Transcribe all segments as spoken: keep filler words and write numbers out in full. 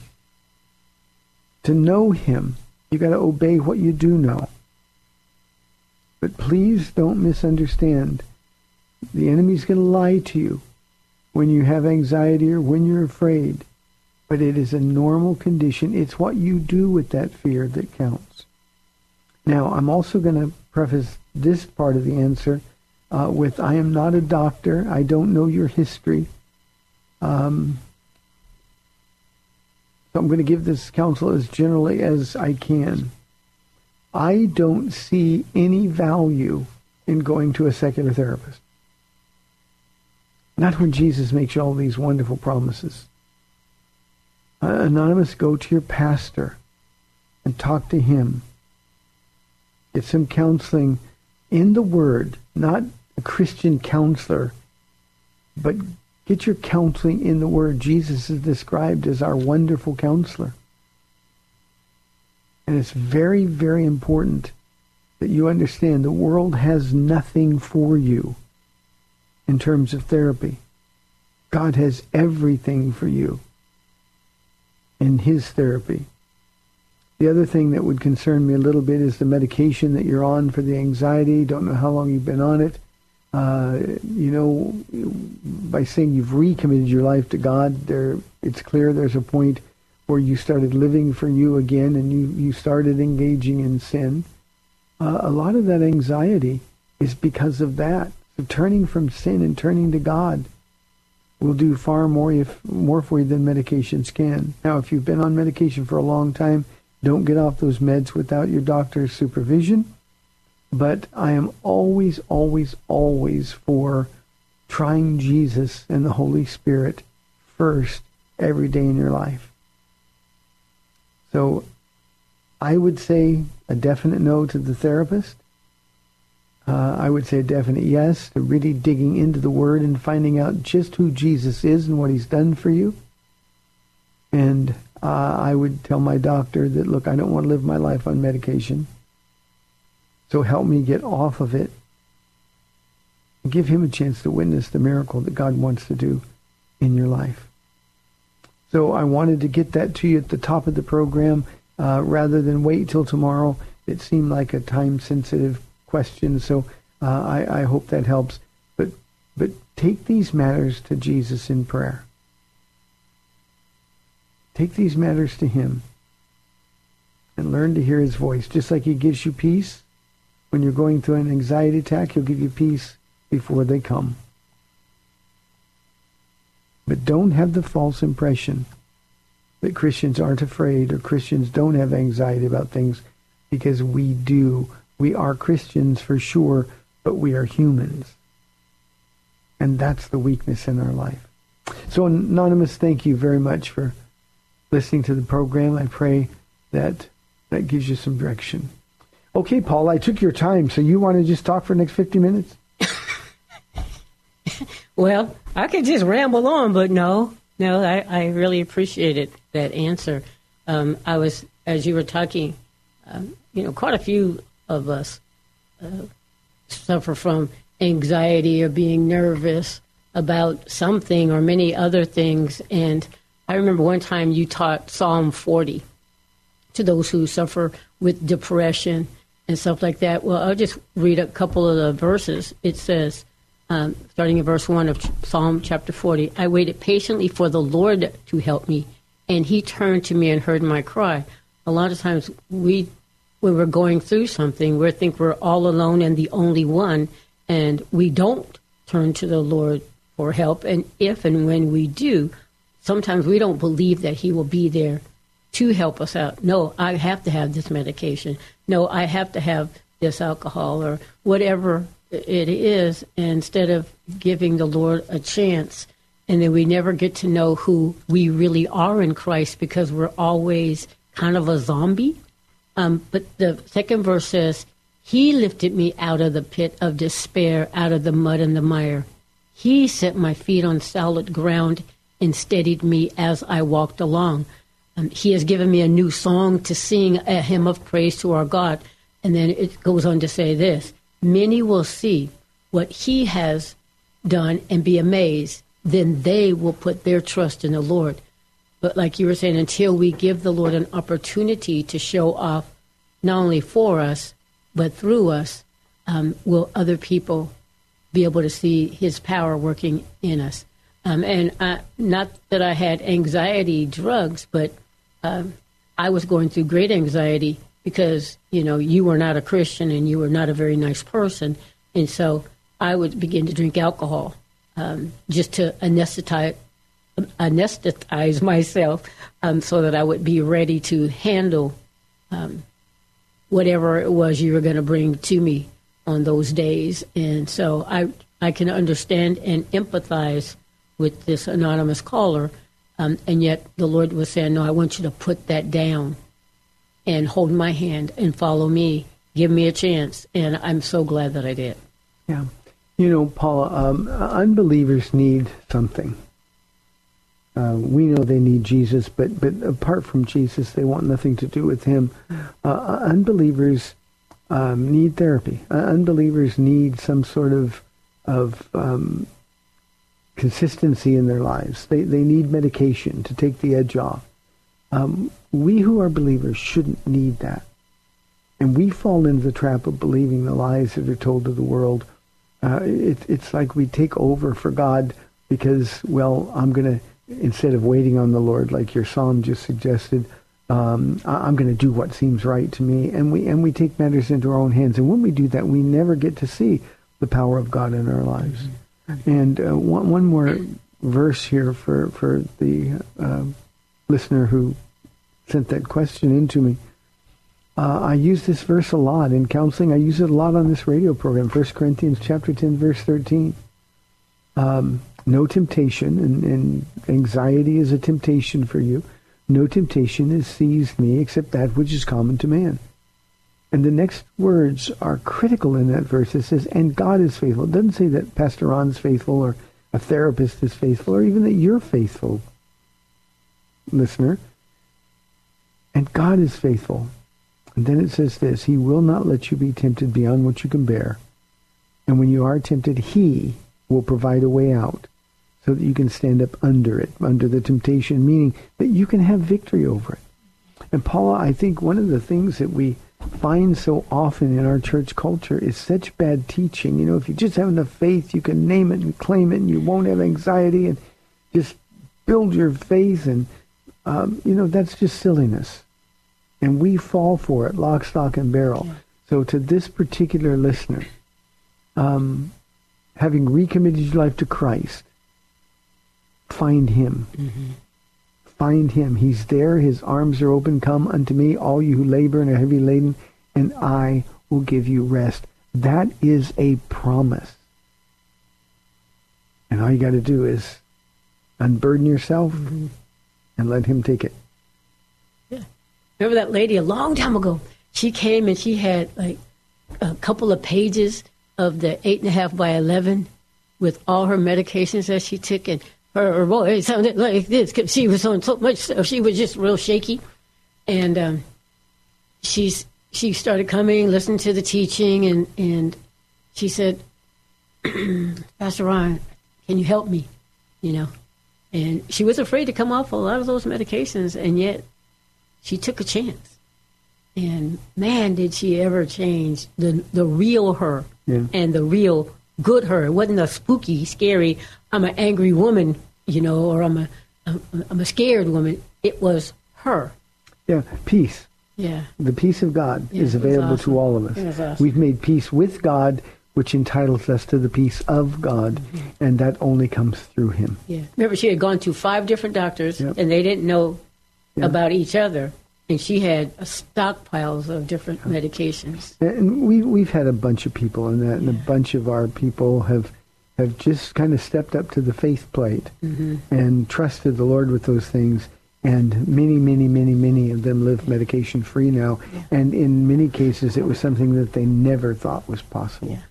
To know him, you've got to obey what you do know. But please don't misunderstand. The enemy's going to lie to you when you have anxiety or when you're afraid. But it is a normal condition. It's what you do with that fear that counts. Now, I'm also going to preface this part of the answer uh, with, I am not a doctor. I don't know your history. Um, so I'm going to give this counsel as generally as I can. I don't see any value in going to a secular therapist. Not when Jesus makes you all these wonderful promises. Uh, Anonymous, go to your pastor and talk to him. Get some counseling in the Word, not a Christian counselor, but get your counseling in the Word. Jesus is described as our wonderful counselor. And it's very, very important that you understand the world has nothing for you in terms of therapy. God has everything for you in his therapy. The other thing that would concern me a little bit is the medication that you're on for the anxiety. Don't know how long you've been on it. Uh, you know, by saying you've recommitted your life to God, there it's clear there's a point where you started living for you again and you, you started engaging in sin. Uh, a lot of that anxiety is because of that. So turning from sin and turning to God will do far more, if, more for you than medications can. Now, if you've been on medication for a long time, don't get off those meds without your doctor's supervision. But I am always, always, always for trying Jesus and the Holy Spirit first every day in your life. So I would say a definite no to the therapist. Uh, I would say a definite yes to really digging into the Word and finding out just who Jesus is and what he's done for you. And uh, I would tell my doctor that, look, I don't want to live my life on medication. So help me get off of it. Give him a chance to witness the miracle that God wants to do in your life. So I wanted to get that to you at the top of the program uh, rather than wait till tomorrow. It seemed like a time-sensitive question, so uh, I, I hope that helps. But but take these matters to Jesus in prayer. Take these matters to him and learn to hear his voice. Just like he gives you peace when you're going through an anxiety attack, he'll give you peace before they come. But don't have the false impression that Christians aren't afraid or Christians don't have anxiety about things, because we do. We are Christians for sure, but we are humans. And that's the weakness in our life. So, Anonymous, thank you very much for listening to the program. I pray that that gives you some direction. Okay, Paul, I took your time, so you want to just talk for the next fifty minutes? Well, I could just ramble on, but no, no, I, I really appreciated that answer. Um, I was, as you were talking, um, you know, quite a few of us uh, suffer from anxiety or being nervous about something or many other things. And I remember one time you taught Psalm forty to those who suffer with depression and stuff like that. Well, I'll just read a couple of the verses. It says, um, starting in verse one of Psalm chapter forty, I waited patiently for the Lord to help me, and he turned to me and heard my cry. A lot of times we, when we're going through something, we think we're all alone and the only one, and we don't turn to the Lord for help. And if and when we do, sometimes we don't believe that he will be there to help us out. No, I have to have this medication. No, I have to have this alcohol or whatever it is, instead of giving the Lord a chance. And then we never get to know who we really are in Christ, because we're always kind of a zombie. Um, but the second verse says, he lifted me out of the pit of despair, out of the mud and the mire. He set my feet on solid ground and steadied me as I walked along. Um, he has given me a new song to sing, a hymn of praise to our God. And then it goes on to say this, many will see what he has done and be amazed. Then they will put their trust in the Lord. But like you were saying, until we give the Lord an opportunity to show off, not only for us, but through us, um, will other people be able to see his power working in us. Um, and I, not that I had anxiety drugs, but um, I was going through great anxiety because, you know, you were not a Christian and you were not a very nice person. And so I would begin to drink alcohol um, just to anesthetize, anesthetize myself um, so that I would be ready to handle um, whatever it was you were going to bring to me on those days. And so I, I can understand and empathize with this anonymous caller, um, and yet the Lord was saying, no, I want you to put that down and hold my hand and follow me. Give me a chance, and I'm so glad that I did. Yeah. You know, Paula, um, unbelievers need something. Uh, we know they need Jesus, but, but apart from Jesus, they want nothing to do with him. Uh, unbelievers um, need therapy. Uh, unbelievers need some sort of of um, consistency in their lives. They they need medication to take the edge off. Um, we who are believers shouldn't need that. And we fall into the trap of believing the lies that are told to the world. Uh, it, it's like we take over for God because, well, I'm going to, instead of waiting on the Lord, like your psalm just suggested, um, I'm going to do what seems right to me. And we, and we take matters into our own hands. And when we do that, we never get to see the power of God in our lives. Mm-hmm. And uh, one, one more verse here for, for the uh, listener who sent that question in to me. Uh, I use this verse a lot in counseling. I use it a lot on this radio program, First Corinthians chapter ten, verse thirteen. Um, no temptation, and, and anxiety is a temptation for you. No temptation has seized me except that which is common to man. And the next words are critical in that verse. It says, and God is faithful. It doesn't say that Pastor Ron's faithful or a therapist is faithful or even that you're faithful, listener. And God is faithful. And then it says this, he will not let you be tempted beyond what you can bear. And when you are tempted, he will provide a way out so that you can stand up under it, under the temptation, meaning that you can have victory over it. And Paula, I think one of the things that we find so often in our church culture is such bad teaching. You know, if you just have enough faith, you can name it and claim it, and you won't have anxiety, and just build your faith. And um, you know, that's just silliness, and we fall for it, lock, stock, and barrel. Yeah. So, to this particular listener, um, having recommitted your life to Christ, find Him. Mm-hmm. find him. He's there. His arms are open. Come unto me, all you who labor and are heavy laden, and I will give you rest. That is a promise. And all you got to do is unburden yourself mm-hmm. and let him take it. Yeah. Remember that lady a long time ago? She came and she had like a couple of pages of the eight and a half by eleven with all her medications that she took, and her voice sounded like this because she was on so much stuff. She was just real shaky. And um, she's she started coming, listening to the teaching, and, and she said, Pastor Ron, can you help me? You know, and she was afraid to come off a lot of those medications, and yet she took a chance. And man, did she ever change the the real her yeah. and the real good her. It wasn't a spooky, scary, I'm an angry woman, you know, or I'm a I'm, I'm a scared woman. It was her. Yeah, peace. Yeah. The peace of God yeah, is available awesome. to all of us. Awesome. We've made peace with God, which entitles us to the peace of God, mm-hmm. and that only comes through him. Yeah. Remember, she had gone to five different doctors, yep. and they didn't know yep. about each other, and she had stockpiles of different yep. medications. And we, we've had a bunch of people in that, yeah. and a bunch of our people have have just kind of stepped up to the faith plate mm-hmm. and trusted the Lord with those things, and many, many, many, many of them live medication-free now, yeah. and in many cases it was something that they never thought was possible. Yeah.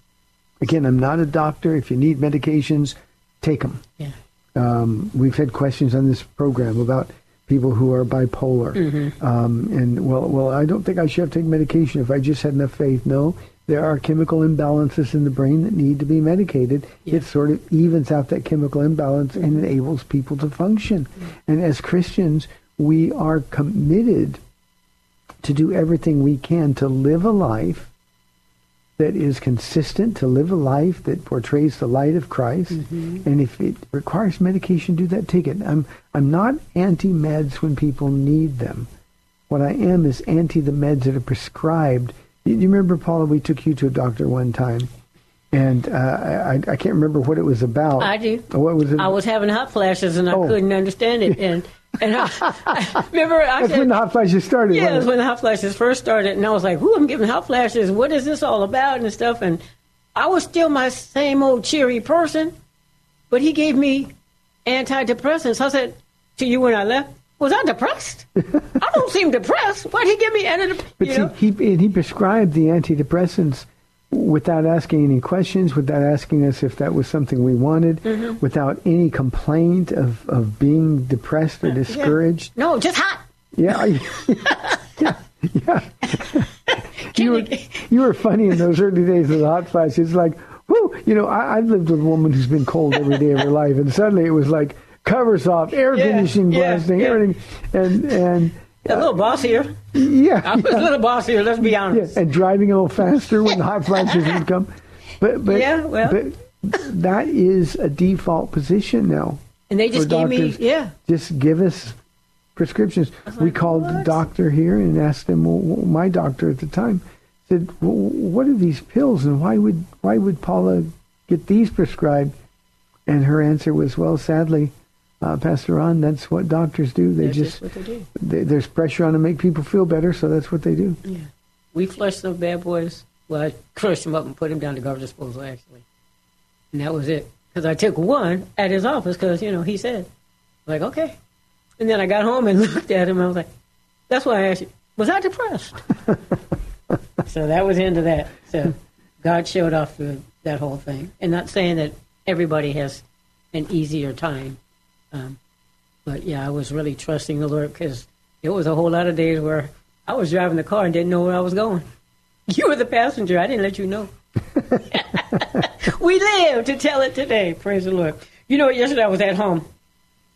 Again, I'm not a doctor. If you need medications, take them. Yeah. Um, we've had questions on this program about people who are bipolar. Mm-hmm. Um, and, well, well, I don't think I should have taken medication if I just had enough faith. No, there are chemical imbalances in the brain that need to be medicated. Yeah. It sort of evens out that chemical imbalance mm-hmm. and enables people to function. Mm-hmm. And as Christians, we are committed to do everything we can to live a life that is consistent, to live a life that portrays the light of Christ. Mm-hmm. And if it requires medication, do that, take it. I'm I'm not anti-meds when people need them. What I am is anti the meds that are prescribed. You, you remember, Paula, we took you to a doctor one time, and uh, I, I can't remember what it was about. I do. What was it? I was having hot flashes, and oh. I couldn't understand it. And and I, I remember, I that's said, when the hot flashes started. Yeah, that's when the hot flashes first started, and I was like, "Ooh, I'm getting hot flashes. What is this all about?" and stuff. And I was still my same old cheery person, but he gave me antidepressants. I said to you when I left, "Was I depressed? I don't seem depressed. Why'd he give me antidepressants?" But you know? see, he, he prescribed the antidepressants without asking any questions, without asking us if that was something we wanted, mm-hmm. without any complaint of, of being depressed or discouraged. Yeah. No, just hot. Yeah. I, yeah. yeah. you, were, you were funny in those early days of the hot flashes. Like, whoo, you know, I, I lived with a woman who's been cold every day of her life, and suddenly it was like covers off, air yeah, conditioning, yeah, blasting, yeah. everything. And, and, A little bossier. Yeah. I was yeah. a little bossier, let's be honest. Yeah. And driving a little faster when the hot flashes would come. But, but, yeah, well. but that is a default position now. And they just gave me, yeah. just give us prescriptions. Like, we called what? the doctor here and asked him, well, my doctor at the time, said, well, what are these pills and why would why would Paula get these prescribed? And her answer was, well, sadly, Uh, Pastor Ron, that's what doctors do. They that's just, just what they do. They, there's pressure on to make people feel better, so that's what they do. Yeah, we flushed those bad boys. Well, I crushed them up and put them down the garbage disposal, actually, and that was it. Because I took one at his office, because you know he said, like, okay. And then I got home and looked at him. And I was like, that's why I asked you, was I depressed? So that was the end of that. So God showed off the, that whole thing, and not saying that everybody has an easier time. Um, but yeah, I was really trusting the Lord, because it was a whole lot of days where I was driving the car and didn't know where I was going. You were the passenger. I didn't let you know. We live to tell it today. Praise the Lord. You know, yesterday I was at home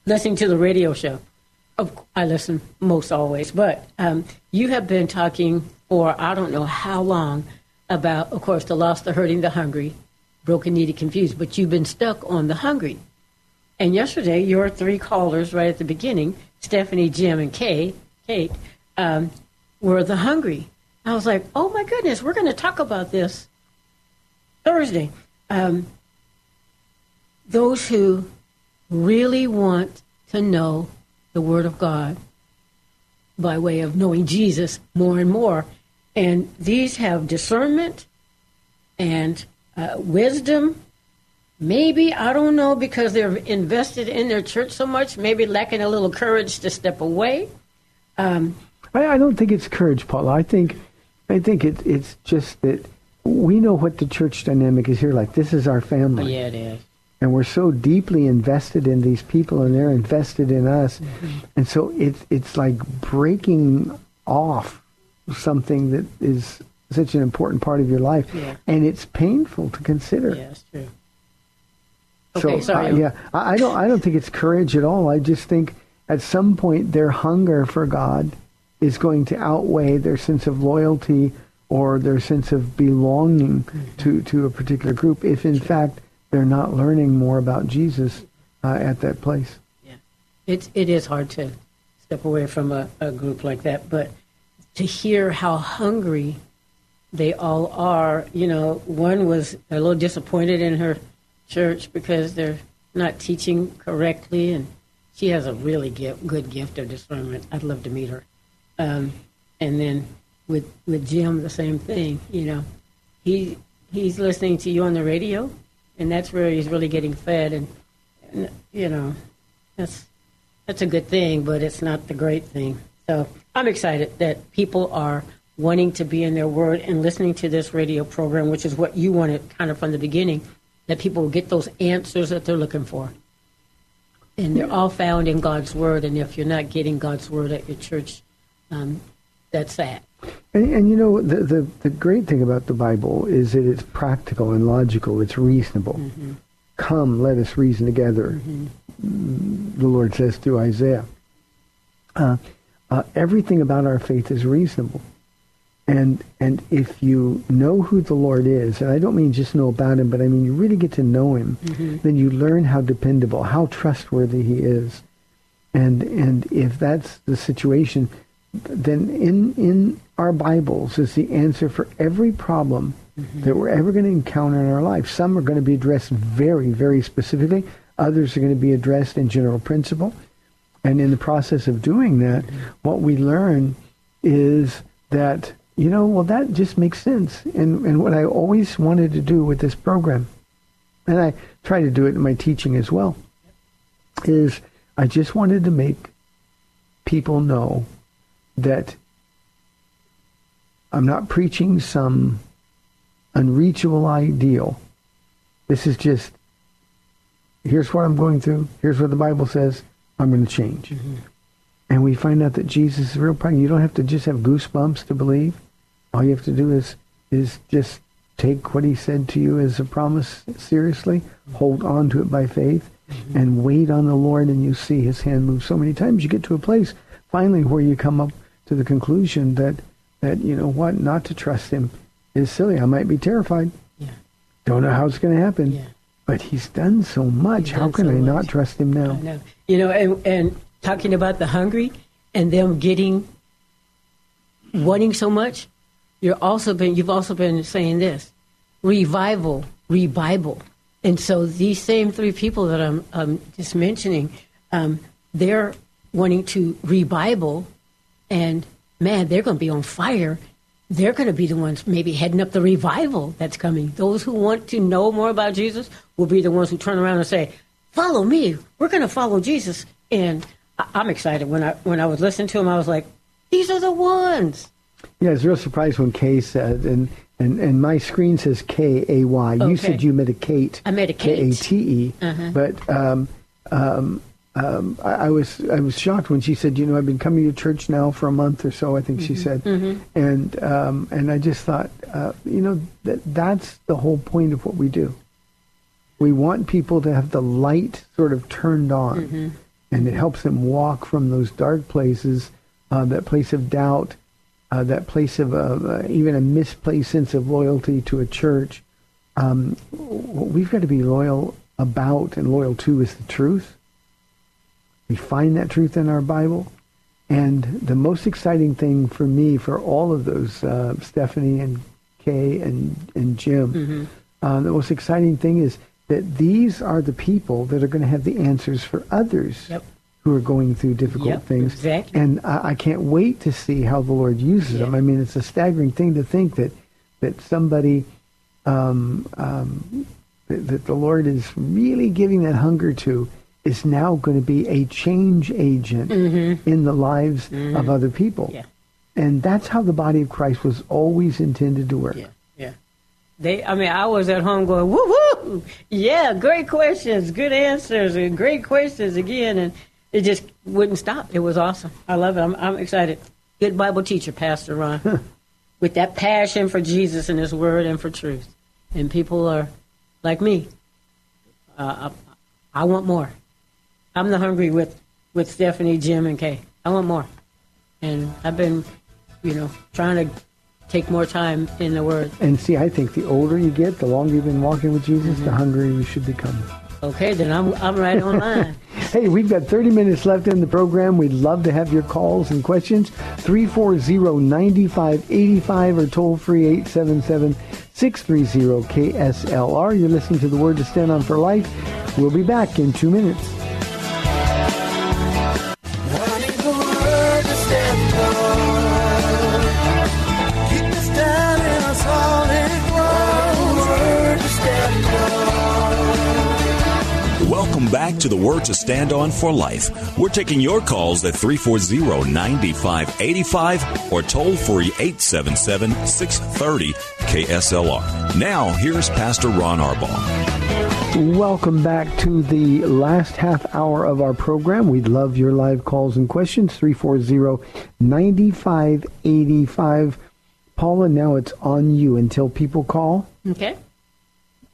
listening to the radio show. Of, I listen most always, but um, you have been talking for I don't know how long about, of course, the lost, the hurting, the hungry, broken, needy, confused, but you've been stuck on the hungry. And yesterday, your three callers right at the beginning, Stephanie, Jim, and Kay, Kate, um, were the hungry. I was like, oh, my goodness, we're going to talk about this Thursday. Um, those who really want to know the Word of God by way of knowing Jesus more and more. And these have discernment and uh, wisdom. Maybe, I don't know, because they're invested in their church so much, maybe lacking a little courage to step away. Um, I, I don't think it's courage, Paula. I think I think it, it's just that we know what the church dynamic is here like. This is our family. Yeah, it is. And we're so deeply invested in these people, and they're invested in us. Mm-hmm. And so it, it's like breaking off something that is such an important part of your life. Yeah. And it's painful to consider. Yeah, it's true. So, okay, sorry. Uh, yeah, I, I don't. I don't think it's courage at all. I just think at some point their hunger for God is going to outweigh their sense of loyalty or their sense of belonging mm-hmm. to, to a particular group. If in sure. fact they're not learning more about Jesus uh, at that place. Yeah, it it is hard to step away from a, a group like that, but to hear how hungry they all are. You know, one was a little disappointed in her church because they're not teaching correctly, and she has a really gift, good gift of discernment. I'd love to meet her. Um, and then with with Jim, the same thing. You know, he he's listening to you on the radio, and that's where he's really getting fed. And, and you know, that's that's a good thing, but it's not the great thing. So I'm excited that people are wanting to be in their Word and listening to this radio program, which is what you wanted kind of from the beginning. That people will get those answers that they're looking for. And they're all found in God's Word, and if you're not getting God's Word at your church, um, that's sad. And, and you know, the, the, the great thing about the Bible is that it's practical and logical, it's reasonable. Mm-hmm. Come, let us reason together, mm-hmm. the Lord says through Isaiah. Uh, uh, everything about our faith is reasonable. And and if you know who the Lord is, and I don't mean just know about him, but I mean you really get to know him, mm-hmm. then you learn how dependable, how trustworthy he is. And and if that's the situation, then in in our Bibles is the answer for every problem mm-hmm. that we're ever going to encounter in our life. Some are going to be addressed very, very specifically. Others are going to be addressed in general principle. And in the process of doing that, mm-hmm. what we learn is that... You know, well, that just makes sense. And and what I always wanted to do with this program, and I try to do it in my teaching as well, is I just wanted to make people know that I'm not preaching some unreachable ideal. This is just, here's what I'm going through. Here's what the Bible says. I'm going to change. Mm-hmm. And we find out that Jesus is real practical. You don't have to just have goosebumps to believe. All you have to do is is just take what he said to you as a promise seriously, hold on to it by faith, mm-hmm. and wait on the Lord, and you see his hand move so many times. You get to a place, finally, where you come up to the conclusion that, that you know what, not to trust him is silly. I might be terrified. Yeah. Don't know how it's going to happen. Yeah. But he's done so much. Done how can so I much. Not trust him now? I know. You know, and... and talking about the hungry and them getting, wanting so much, you're also been, you've also been saying this, revival, rebible. And so these same three people that I'm um, just mentioning, um, they're wanting to rebible, and man, they're going to be on fire. They're going to be the ones maybe heading up the revival that's coming. Those who want to know more about Jesus will be the ones who turn around and say, follow me. We're going to follow Jesus. And I'm excited. When I when I was listening to him, I was like, these are the ones. Yeah, it's a real surprise when Kay said, and, and, and my screen says K A Y. Okay. You said you medicate. I medicate. K A T E. Uh-huh. But um, um, um, I, I was I was shocked when she said, you know, I've been coming to church now for a month or so, I think mm-hmm. she said. Mm-hmm. And um, and I just thought, uh, you know, that that's the whole point of what we do. We want people to have the light sort of turned on. Mm-hmm. And it helps them walk from those dark places, uh, that place of doubt, uh, that place of uh, even a misplaced sense of loyalty to a church. Um, what we've got to be loyal about and loyal to is the truth. We find that truth in our Bible. And the most exciting thing for me, for all of those, uh, Stephanie and Kay and, and Jim, mm-hmm. uh, the most exciting thing is that these are the people that are going to have the answers for others yep. who are going through difficult yep, things. Exactly. And I, I can't wait to see how the Lord uses yeah. them. I mean, it's a staggering thing to think that, that somebody, um, um, that, that the Lord is really giving that hunger to, is now going to be a change agent mm-hmm. in the lives mm-hmm. of other people. Yeah. And that's how the body of Christ was always intended to work. Yeah, yeah. They, I mean, I was at home going, woo-hoo! Yeah, great questions, good answers, and great questions again. And it just wouldn't stop. It was awesome. I love it. I'm, I'm excited. Good Bible teacher, Pastor Ron, with that passion for Jesus and his word and for truth. And people are like me. Uh, I, I want more. I'm the hungry with, with Stephanie, Jim, and Kay. I want more. And I've been... you know, trying to take more time in the Word. And see, I think the older you get, the longer you've been walking with Jesus, mm-hmm. the hungrier you should become. Okay, then I'm I'm right on line. Hey, we've got thirty minutes left in the program. We'd love to have your calls and questions. three four zero, nine five eight five or toll free eight seven seven, six three zero, K S L R. You're listening to The Word to Stand On for Life. We'll be back in two minutes. Back to The Word to Stand On for Life. We're taking your calls at three four zero, nine five eight five or toll-free eight seven seven, six three zero, K S L R. Now, here's Pastor Ron Arbaugh. Welcome back to the last half hour of our program. We'd love your live calls and questions, three four zero, nine five eight five. Paula, now it's on you until people call. Okay.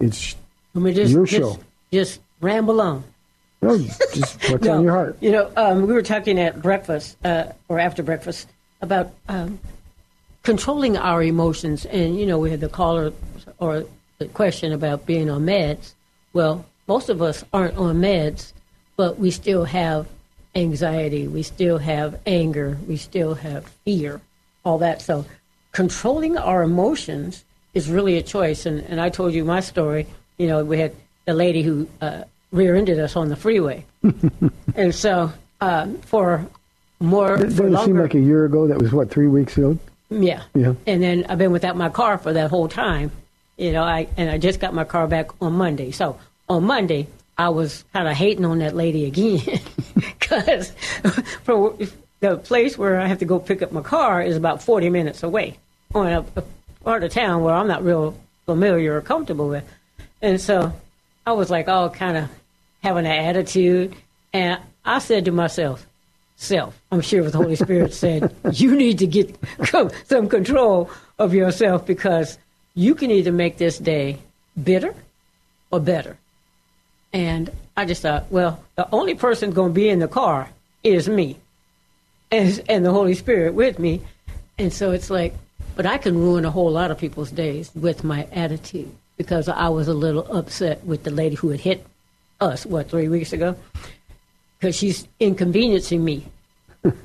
It's just, your show. Just... just ramble on. No, just what's no, on your heart. You know, um, we were talking at breakfast uh, or after breakfast about um, controlling our emotions. And, you know, we had the caller or the question about being on meds. Well, most of us aren't on meds, but we still have anxiety. We still have anger. We still have fear, all that. So controlling our emotions is really a choice. And, and I told you my story. You know, we had the lady who uh, rear-ended us on the freeway. And so uh, for more... It doesn't seem like a year ago. That was, what, three weeks ago? Yeah. Yeah. And then I've been without my car for that whole time. You know, I and I just got my car back on Monday. So on Monday, I was kind of hating on that lady again because the place where I have to go pick up my car is about forty minutes away on a, a part of town where I'm not real familiar or comfortable with. And so... I was like all kind of having an attitude, and I said to myself, self, I'm sure the Holy Spirit said, you need to get some control of yourself because you can either make this day bitter or better. And I just thought, well, the only person going to be in the car is me and, and the Holy Spirit with me. And so it's like, but I can ruin a whole lot of people's days with my attitude. Because I was a little upset with the lady who had hit us, what, three weeks ago? Because she's inconveniencing me,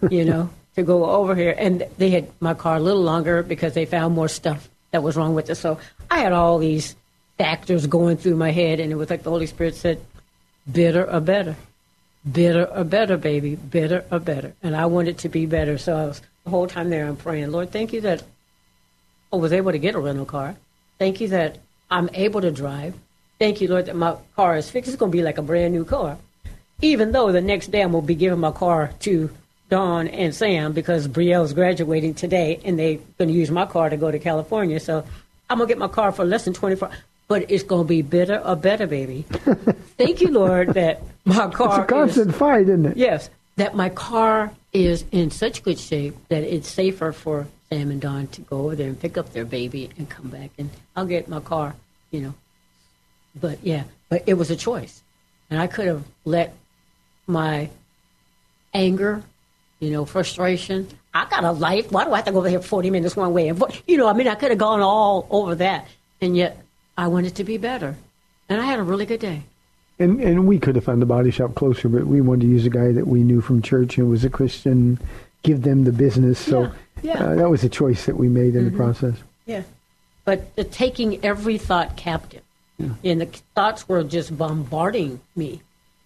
you know, to go over here. And they had my car a little longer because they found more stuff that was wrong with it. So I had all these factors going through my head, and it was like the Holy Spirit said, bitter or better, bitter or better, baby, bitter or better. And I wanted to be better. So I was the whole time there, I'm praying, Lord, thank you that I was able to get a rental car. Thank you that I'm able to drive. Thank you, Lord, that my car is fixed. It's going to be like a brand new car. Even though the next day I'm going to be giving my car to Dawn and Sam because Brielle's graduating today, and they're going to use my car to go to California. So I'm going to get my car for less than twenty-four, but it's going to be bitter or better, baby. Thank you, Lord, that my car It's a constant is, fight, isn't it? Yes, that my car is in such good shape that it's safer for Sam and Don to go over there and pick up their baby and come back, and I'll get my car, you know. But, yeah, but it was a choice. And I could have let my anger, you know, frustration, I got a life. Why do I have to go over here forty minutes one way? And you know, I mean, I could have gone all over that, and yet I wanted to be better. And I had a really good day. And and we could have found a body shop closer, but we wanted to use a guy that we knew from church who was a Christian, give them the business, so... Yeah. Yeah, uh, that was a choice that we made in mm-hmm. the process. Yeah, but the taking every thought captive, yeah. and the thoughts were just bombarding me,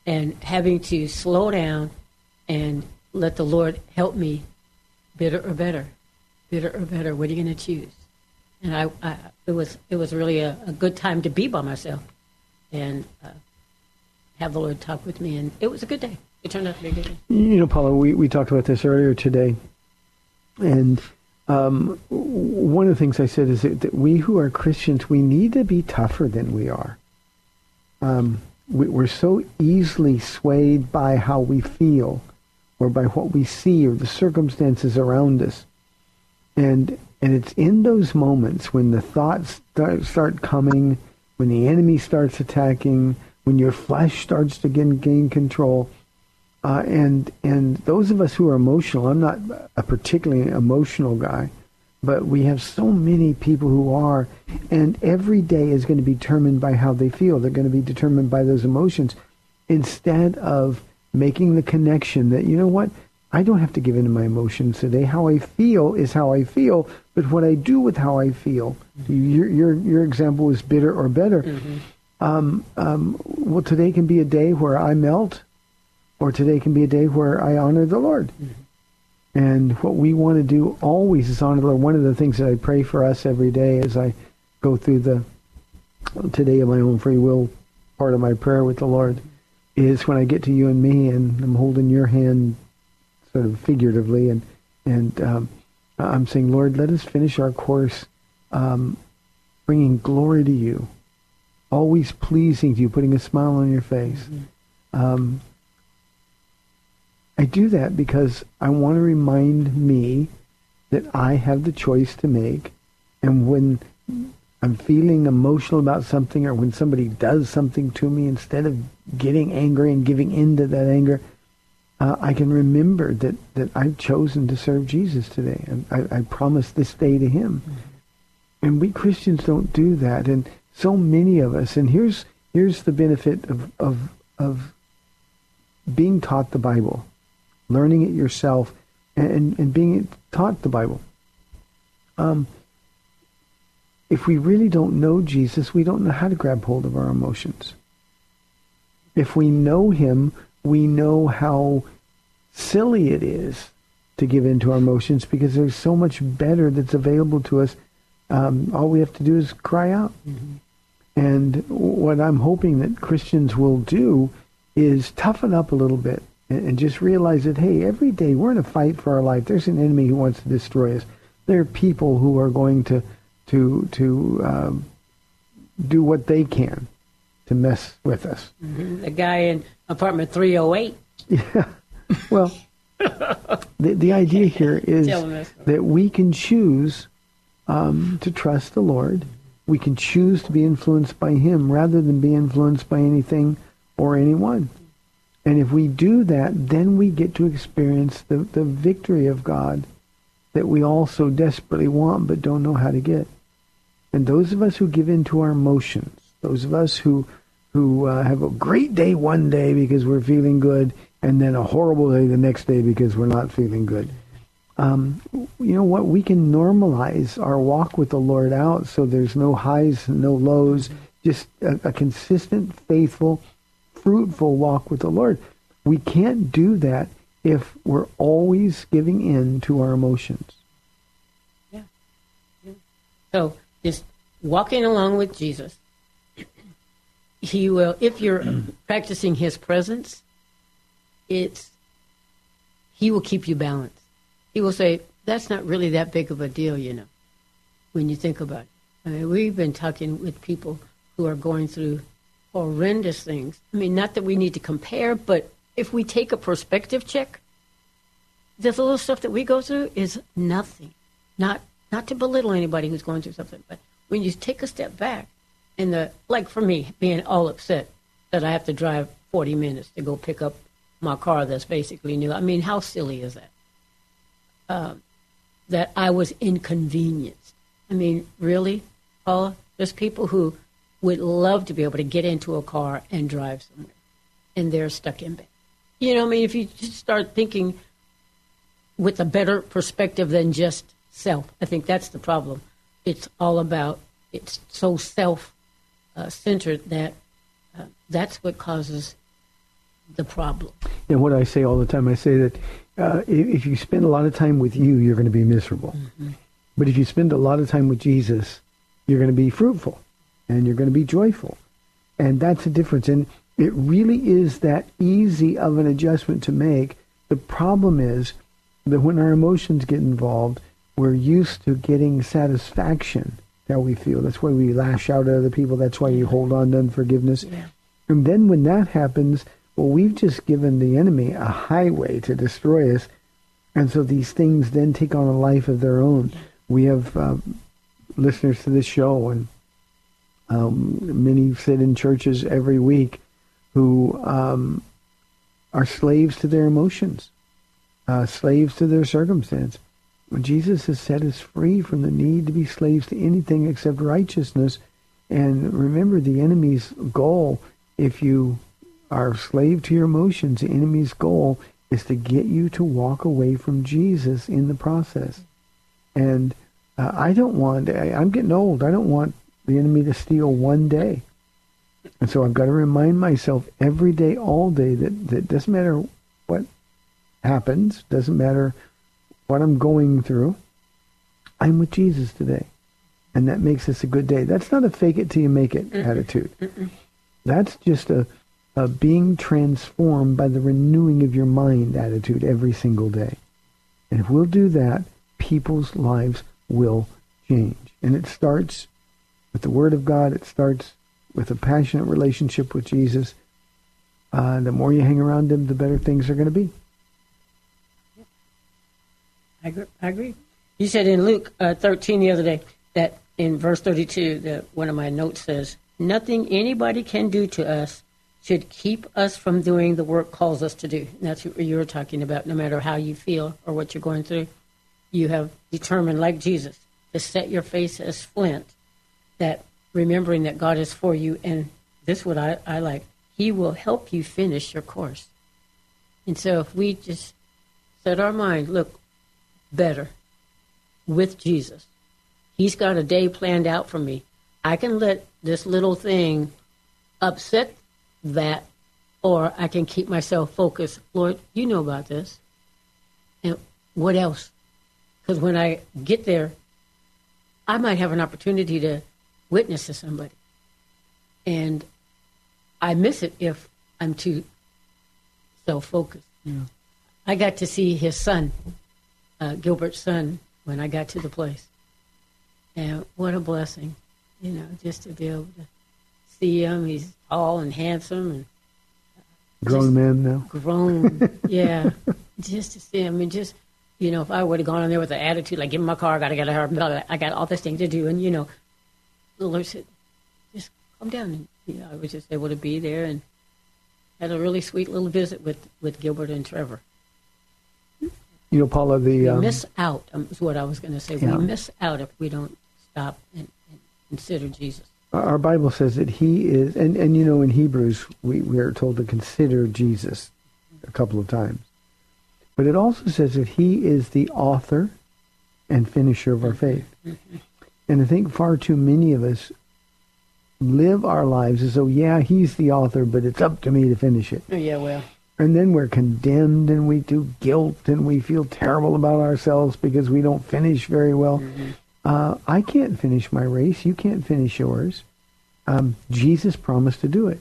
and having to slow down and let the Lord help me, bitter or better, bitter or better. What are you going to choose? And I, I it was it was really a, a good time to be by myself and uh, have the Lord talk with me. And it was a good day. It turned out to be a good day. You know, Paula, we, we talked about this earlier today. And um, one of the things I said is that, that we who are Christians, we need to be tougher than we are. Um, we, we're so easily swayed by how we feel or by what we see or the circumstances around us. And and it's in those moments when the thoughts start, start coming, when the enemy starts attacking, when your flesh starts to gain, gain control. Uh, and and those of us who are emotional, I'm not a particularly emotional guy, but we have so many people who are, and every day is going to be determined by how they feel. They're going to be determined by those emotions instead of making the connection that, you know what, I don't have to give in to my emotions today. How I feel is how I feel, but what I do with how I feel, mm-hmm. your, your, your example was bitter or better. Mm-hmm. Um, um, well, today can be a day where I melt, or today can be a day where I honor the Lord. Mm-hmm. And what we want to do always is honor the Lord. One of the things that I pray for us every day as I go through the today of my own free will part of my prayer with the Lord is when I get to you and me and I'm holding your hand sort of figuratively and, and um, I'm saying, Lord, let us finish our course um, bringing glory to you, always pleasing to you, putting a smile on your face. Mm-hmm. Um I do that because I want to remind me that I have the choice to make. And when I'm feeling emotional about something or when somebody does something to me, instead of getting angry and giving in to that anger, uh, I can remember that, that I've chosen to serve Jesus today. And I, I promised this day to him. Mm-hmm. And we Christians don't do that. And so many of us, and here's here's the benefit of of, of being taught the Bible. Learning it yourself, and, and being taught the Bible. Um, if we really don't know Jesus, we don't know how to grab hold of our emotions. If we know him, we know how silly it is to give in to our emotions because there's so much better that's available to us. Um, all we have to do is cry out. Mm-hmm. And what I'm hoping that Christians will do is toughen up a little bit. And just realize that, hey, every day we're in a fight for our life. There's an enemy who wants to destroy us. There are people who are going to to to um, do what they can to mess with us. Mm-hmm. The guy in apartment three oh eight. Yeah. Well, the, the idea here is that we can choose um, to trust the Lord. We can choose to be influenced by him rather than be influenced by anything or anyone. And if we do that, then we get to experience the, the victory of God that we all so desperately want but don't know how to get. And those of us who give in to our emotions, those of us who who uh, have a great day one day because we're feeling good and then a horrible day the next day because we're not feeling good, um, you know what? We can normalize our walk with the Lord out so there's no highs, no lows, just a, a consistent, faithful, fruitful walk with the Lord. We can't do that if we're always giving in to our emotions. Yeah. yeah. So just walking along with Jesus. He will, if you're practicing his presence, it's, he will keep you balanced. He will say, that's not really that big of a deal, you know, when you think about it. I mean, we've been talking with people who are going through horrendous things. I mean, not that we need to compare, but if we take a perspective check, this little stuff that we go through is nothing. Not not to belittle anybody who's going through something, but when you take a step back, and the like for me, being all upset that I have to drive forty minutes to go pick up my car that's basically new. I mean, how silly is that? Uh, that I was inconvenienced. I mean, really, Paula? There's people who would love to be able to get into a car and drive somewhere, and they're stuck in bed. You know, I mean, if you just start thinking with a better perspective than just self, I think that's the problem. It's all about, it's so self-centered uh, that uh, that's what causes the problem. And what I say all the time, I say that uh, if you spend a lot of time with you, you're going to be miserable. Mm-hmm. But if you spend a lot of time with Jesus, you're going to be fruitful and you're going to be joyful. And that's the difference. And it really is that easy of an adjustment to make. The problem is that when our emotions get involved, we're used to getting satisfaction that we feel. That's why we lash out at other people. That's why you hold on to unforgiveness. Yeah. And then when that happens, well, we've just given the enemy a highway to destroy us. And so these things then take on a life of their own. We have uh, listeners to this show, and um, many sit in churches every week who um, are slaves to their emotions, uh, slaves to their circumstance. Jesus has set us free from the need to be slaves to anything except righteousness. And remember, the enemy's goal, if you are a slave to your emotions, the enemy's goal is to get you to walk away from Jesus in the process. And uh, I don't want, I, I'm getting old, I don't want the enemy to steal one day. And so I've got to remind myself every day, all day, that, that it doesn't matter what happens, doesn't matter what I'm going through, I'm with Jesus today. And that makes this a good day. That's not a fake it till you make it Mm-mm. attitude. Mm-mm. That's just a, a being transformed by the renewing of your mind attitude every single day. And if we'll do that, people's lives will change. And it starts with the Word of God. It starts with a passionate relationship with Jesus. Uh, the more you hang around Him, the better things are going to be. I agree. I agree. You said in Luke uh, thirteen the other day, that in verse thirty-two, that one of my notes says, nothing anybody can do to us should keep us from doing the work calls us to do. And that's what you're talking about. No matter how you feel or what you're going through, you have determined, like Jesus, to set your face as flint, that remembering that God is for you. And this is what I, I like. He will help you finish your course. And so if we just set our mind, look, better with Jesus. He's got a day planned out for me. I can let this little thing upset that, or I can keep myself focused. Lord, you know about this. And what else? Because when I get there, I might have an opportunity to witness to somebody. And I miss it if I'm too self-focused. Yeah. I got to see his son, uh, Gilbert's son, when I got to the place. And what a blessing, you know, just to be able to see him. He's tall and handsome. And grown man now. Grown, yeah. Just to see him. I mean, just, you know, if I would have gone in there with an attitude, like, get in my car, I got to get out of her, I got all this thing to do. And, you know, the Lord said, just calm down. And, you know, I was just able to be there and had a really sweet little visit with, with Gilbert and Trevor. You know, Paula, the... We um, miss out, um, is what I was going to say. Yeah. We miss out if we don't stop and, and consider Jesus. Our Bible says that he is... And, and you know, in Hebrews, we, we are told to consider Jesus a couple of times. But it also says that he is the author and finisher of our faith. Mm-hmm. And I think far too many of us live our lives as though, yeah, he's the author, but it's up to me to finish it. Yeah, well... And then we're condemned and we do guilt and we feel terrible about ourselves because we don't finish very well. Mm-hmm. Uh, I can't finish my race. You can't finish yours. Um, Jesus promised to do it.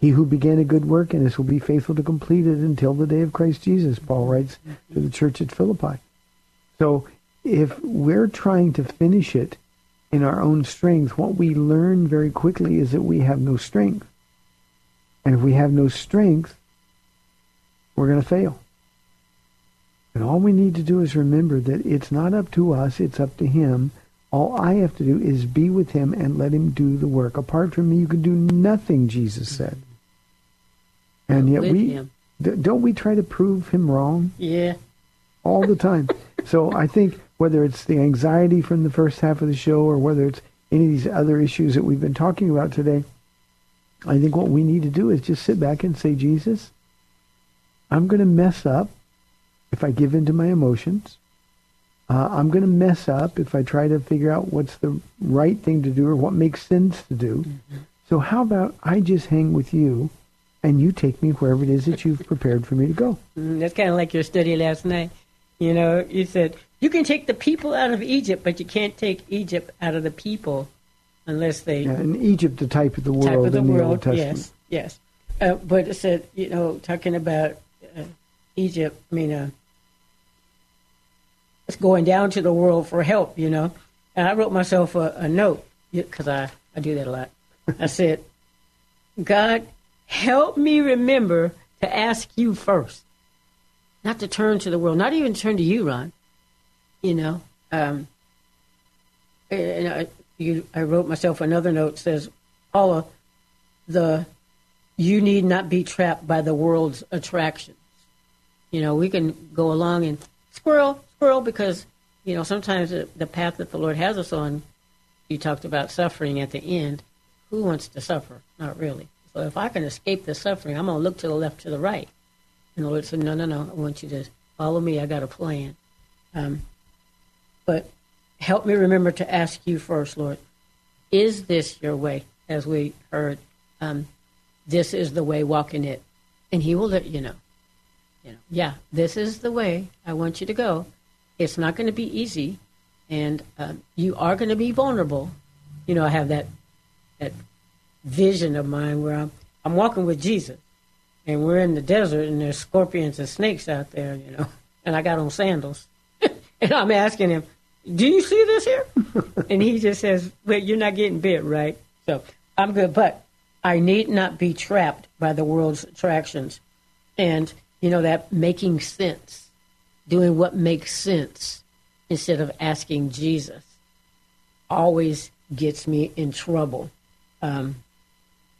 He who began a good work in us will be faithful to complete it until the day of Christ Jesus, Paul writes to the church at Philippi. So if we're trying to finish it in our own strength, what we learn very quickly is that we have no strength. And if we have no strength, we're going to fail. And all we need to do is remember that it's not up to us, it's up to him. All I have to do is be with him and let him do the work. Apart from me, you can do nothing, Jesus said. And yet we, don't we try to prove him wrong? Yeah. All the time. So I think whether it's the anxiety from the first half of the show or whether it's any of these other issues that we've been talking about today, I think what we need to do is just sit back and say, Jesus, I'm going to mess up if I give in to my emotions. Uh, I'm going to mess up if I try to figure out what's the right thing to do or what makes sense to do. Mm-hmm. So how about I just hang with you and you take me wherever it is that you've prepared for me to go. Mm, that's kind of like your study last night. You know, you said, you can take the people out of Egypt, but you can't take Egypt out of the people unless they... Yeah, and Egypt, the type of the world, type of the in the world, Old Testament. Yes, yes. Uh, but it said, you know, talking about uh, Egypt, I mean, uh, it's going down to the world for help, you know. And I wrote myself a, a note, because I, I do that a lot. I said, God, help me remember to ask you first, not to turn to the world, not even turn to you, Ron. You know, um, and I, you, I wrote myself another note, says, Paula, the you need not be trapped by the world's attractions. You know, we can go along and squirrel, squirrel, because, you know, sometimes the, the path that the Lord has us on, you talked about suffering at the end. Who wants to suffer? Not really. So if I can escape the suffering, I'm going to look to the left, to the right. And the Lord said, no, no, no, I want you to follow me. I got a plan. Um, But help me remember to ask you first, Lord, is this your way? As we heard, um, this is the way, walk in it. And he will let you know. You know, yeah, this is the way I want you to go. It's not going to be easy, and um, you are going to be vulnerable. You know, I have that that vision of mine where I'm, I'm walking with Jesus, and we're in the desert, and there's scorpions and snakes out there, you know, and I got on sandals. And I'm asking him, do you see this here? And he just says, well, you're not getting bit, right? So I'm good, but I need not be trapped by the world's attractions. And, you know, that making sense, doing what makes sense instead of asking Jesus always gets me in trouble. Um,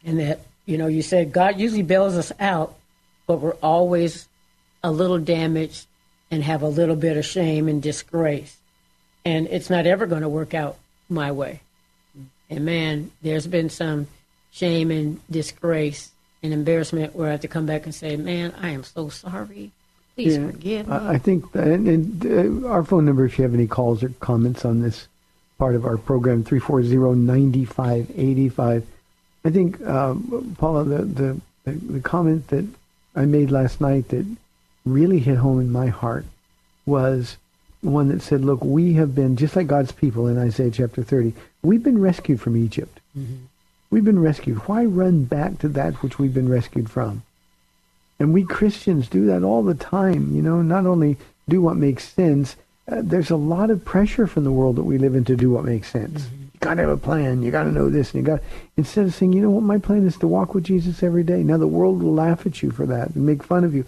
and that, you know, you said God usually bails us out, but we're always a little damaged and have a little bit of shame and disgrace. And it's not ever going to work out my way. And, man, there's been some shame and disgrace and embarrassment where I have to come back and say, man, I am so sorry. Please yeah, forgive me. I think that, and, and uh, our phone number, if you have any calls or comments on this part of our program, three four zero, nine five eight five. I think, um, Paula, the, the, the comment that I made last night that really hit home in my heart was one that said, look, we have been, just like God's people in Isaiah chapter thirty, we've been rescued from Egypt. Mm-hmm. We've been rescued. Why run back to that which we've been rescued from? And we Christians do that all the time, you know, not only do what makes sense, uh, there's a lot of pressure from the world that we live in to do what makes sense. Mm-hmm. You got to have a plan. You got to know this. And you got, instead of saying, you know what, my plan is to walk with Jesus every day. Now the world will laugh at you for that and make fun of you.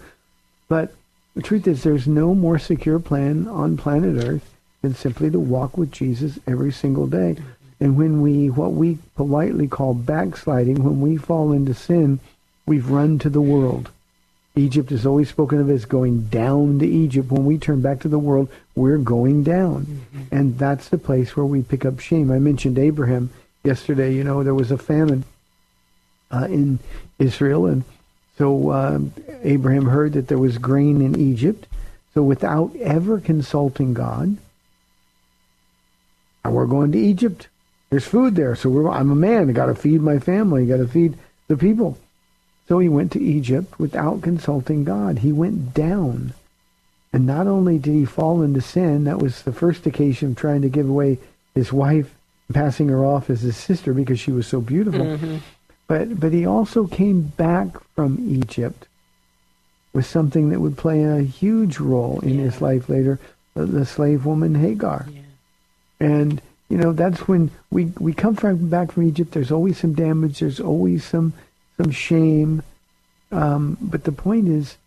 But the truth is there's no more secure plan on planet Earth than simply to walk with Jesus every single day. And when we, what we politely call backsliding, when we fall into sin, we've run to the world. Egypt is always spoken of as going down to Egypt. When we turn back to the world, we're going down. Mm-hmm. And that's the place where we pick up shame. I mentioned Abraham yesterday. You know, there was a famine uh, in Israel, and So uh, Abraham heard that there was grain in Egypt. So without ever consulting God, we're going to Egypt. There's food there. So we're, I'm a man. I got to feed my family. I got to feed the people. So he went to Egypt without consulting God. He went down. And not only did he fall into sin, that was the first occasion of trying to give away his wife, passing her off as his sister because she was so beautiful. Mm-hmm. But but he also came back from Egypt with something that would play a huge role in yeah. his life later, the, the slave woman Hagar. Yeah. And, you know, that's when we, we come from, back from Egypt, there's always some damage, there's always some, some shame. Um, but the point is,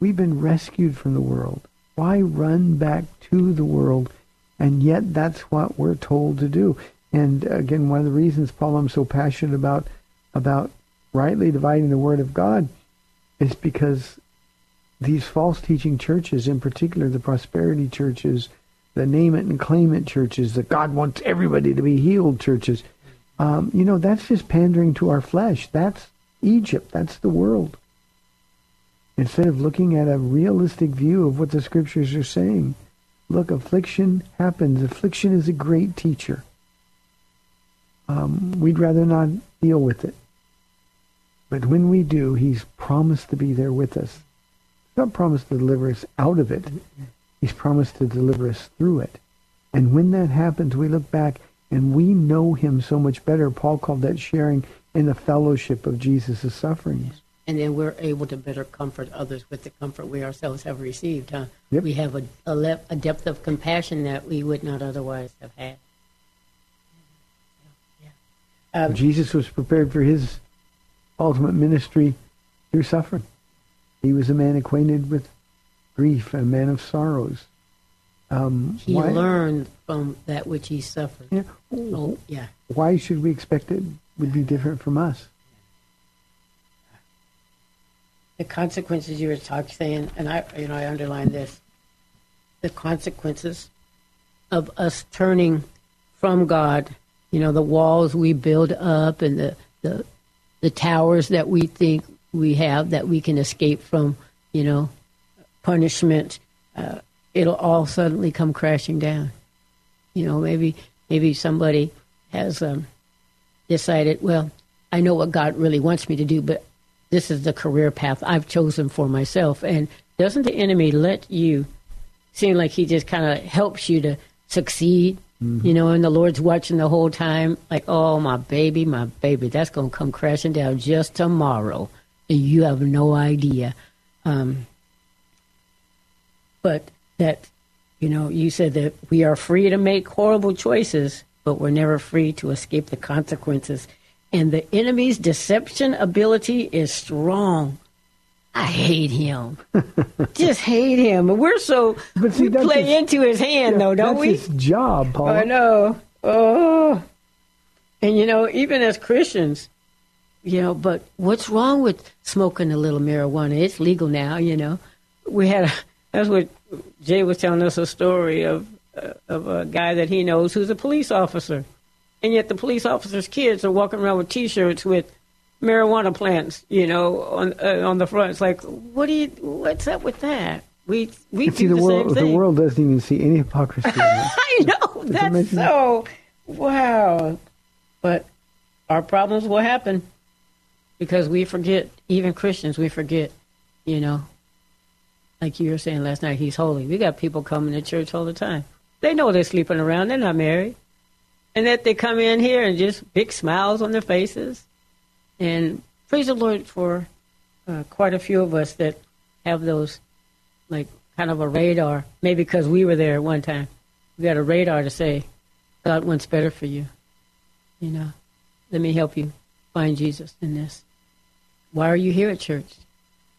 we've been rescued from the world. Why run back to the world? And yet that's what we're told to do. And, again, one of the reasons, Paul, I'm so passionate about about rightly dividing the Word of God is because these false teaching churches, in particular the prosperity churches, the name it and claim it churches, the God wants everybody to be healed churches, um, you know, that's just pandering to our flesh. That's Egypt. That's the world. Instead of looking at a realistic view of what the Scriptures are saying, look, affliction happens. Affliction is a great teacher. Um, we'd rather not deal with it. But when we do, he's promised to be there with us. He's not promised to deliver us out of it. He's promised to deliver us through it. And when that happens, we look back and we know him so much better. Paul called that sharing in the fellowship of Jesus' sufferings. And then we're able to better comfort others with the comfort we ourselves have received. Huh? Yep. We have a, a, le- a depth of compassion that we would not otherwise have had. Um, Jesus was prepared for his ultimate ministry through suffering. He was a man acquainted with grief, a man of sorrows. Um, he why, learned from that which he suffered. Yeah. Oh, yeah. Why should we expect it would be different from us? The consequences you were talking, saying, and I, you know, I underline this: the consequences of us turning from God. You know, the walls we build up and the, the the towers that we think we have that we can escape from, you know, punishment, uh, it'll all suddenly come crashing down. You know, maybe maybe somebody has um, decided, well, I know what God really wants me to do, but this is the career path I've chosen for myself. And doesn't the enemy let you seem like he just kind of helps you to succeed? You know, and the Lord's watching the whole time, like, oh, my baby, my baby, that's going to come crashing down just tomorrow. And you have no idea. Um, but that, you know, you said that we are free to make horrible choices, but we're never free to escape the consequences. And the enemy's deception ability is strong. I hate him. Just hate him. We're so, but see, we play his, into his hand, yeah, though, don't that's we? That's his job, Paul. I know. Oh. And, you know, even as Christians, you know, but what's wrong with smoking a little marijuana? It's legal now, you know. We had a, that's what Jay was telling us a story of, uh, of a guy that he knows who's a police officer. And yet the police officer's kids are walking around with T-shirts with marijuana plants, you know, on uh, on the front. It's like, what do you? What's up with that? We we do see the, the world, same thing. The world doesn't even see any hypocrisy. I know that's so wow. But our problems will happen because we forget. Even Christians, we forget. You know, like you were saying last night, he's holy. We got people coming to church all the time. They know they're sleeping around. They're not married, and that they come in here and just big smiles on their faces. And praise the Lord for uh, quite a few of us that have those, like, kind of a radar. Maybe because we were there one time. We got a radar to say, God wants better for you. You know, let me help you find Jesus in this. Why are you here at church?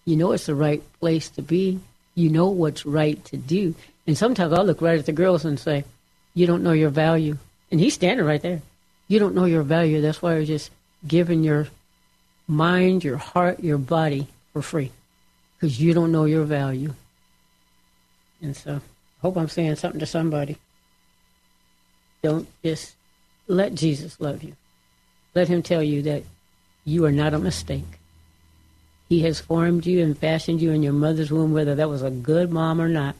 You know it's the right place to be. You know what's right to do. And sometimes I'll look right at the girls and say, you don't know your value. And he's standing right there. You don't know your value. That's why you're just giving your mind, your heart, your body for free, because you don't know your value. And so I hope I'm saying something to somebody. Don't just let Jesus love you. Let him tell you that you are not a mistake. He has formed you and fashioned you in your mother's womb, whether that was a good mom or not,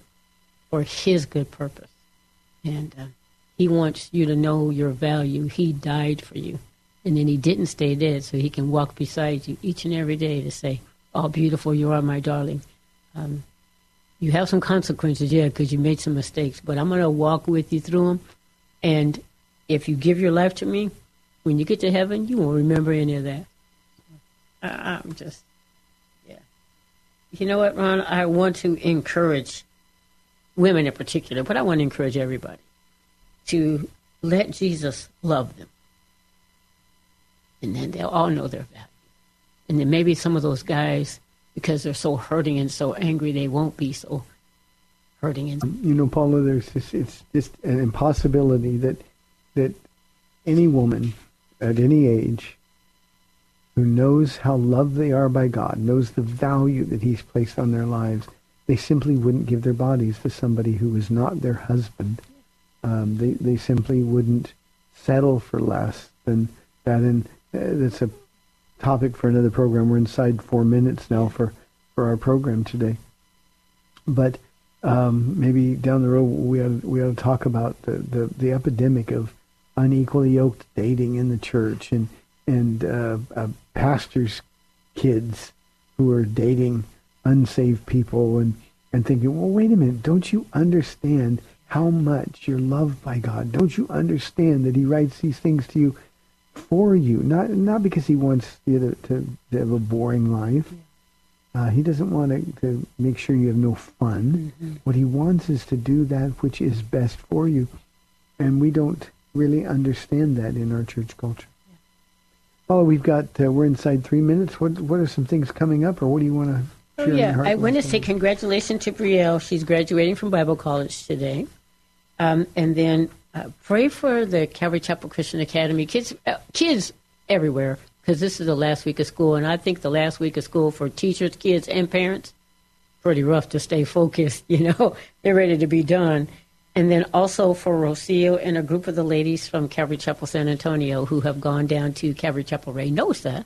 for his good purpose. And uh, he wants you to know your value. He died for you. And then he didn't stay dead, so he can walk beside you each and every day to say, oh, beautiful you are, my darling. Um, you have some consequences, yeah, because you made some mistakes, but I'm going to walk with you through them. And if you give your life to me, when you get to heaven, you won't remember any of that. I, I'm just, yeah. You know what, Ron? I want to encourage women in particular, but I want to encourage everybody to let Jesus love them. And then they'll all know their value. And then maybe some of those guys, because they're so hurting and so angry, they won't be so hurting. And um, you know, Paula, there's this, it's just an impossibility that that any woman at any age who knows how loved they are by God, knows the value that he's placed on their lives, they simply wouldn't give their bodies to somebody who was not their husband. Um, they, they simply wouldn't settle for less than that. And that's a topic for another program. We're inside four minutes now for, for our program today. But um, maybe down the road we ought, we ought to talk about the, the, the epidemic of unequally yoked dating in the church and, and uh, uh, pastors kids who are dating unsaved people and, and thinking, well, wait a minute, don't you understand how much you're loved by God? Don't you understand that he writes these things to you for you? Not not because he wants you to, to, to have a boring life. Uh, he doesn't want to, to make sure you have no fun. Mm-hmm. What he wants is to do that which is best for you. And we don't really understand that in our church culture. Yeah. Paula, we've got, uh, we're inside three minutes. What what are some things coming up, or what do you want to share? Oh, yeah. In your I want to say congratulations to Brielle. She's graduating from Bible college today. Um, and then uh, pray for the Calvary Chapel Christian Academy. Kids, uh, kids everywhere. Because this is the last week of school, and I think the last week of school for teachers, kids, and parents, pretty rough to stay focused, you know. They're ready to be done. And then also for Rocio and a group of the ladies from Calvary Chapel San Antonio who have gone down to Calvary Chapel Reynosa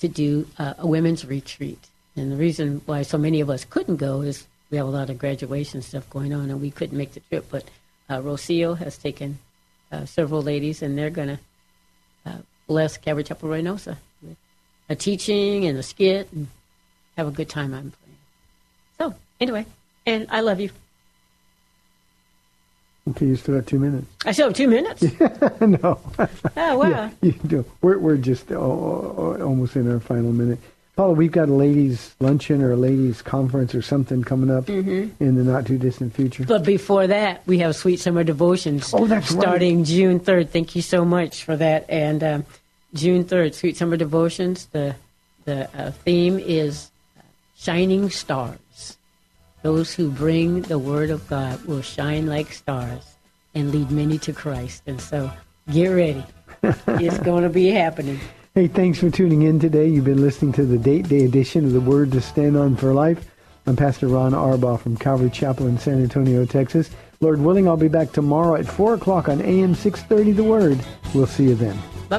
to do uh, a women's retreat. And the reason why so many of us couldn't go is we have a lot of graduation stuff going on, and we couldn't make the trip. But uh, Rocio has taken uh, several ladies, and they're going to uh, bless Calvary Chapel Reynosa with a teaching and a skit, and have a good time, I'm praying. So, anyway, and I love you. Okay, you still have two minutes. I still have two minutes? Yeah, no. Oh, wow. Yeah, you do. We're, we're just oh, almost in our final minute. Paula, we've got a ladies' luncheon or a ladies' conference or something coming up mm-hmm. in the not-too-distant future. But before that, we have Sweet Summer Devotions oh, that's starting right. June third. Thank you so much for that. And um, June third, Sweet Summer Devotions, the, the uh, theme is Shining Stars. Those who bring the Word of God will shine like stars and lead many to Christ. And so get ready. It's going to be happening. Hey, thanks for tuning in today. You've been listening to the Date Day edition of The Word to Stand On for Life. I'm Pastor Ron Arbaugh from Calvary Chapel in San Antonio, Texas. Lord willing, I'll be back tomorrow at four o'clock on A M six thirty, The Word. We'll see you then. Bye.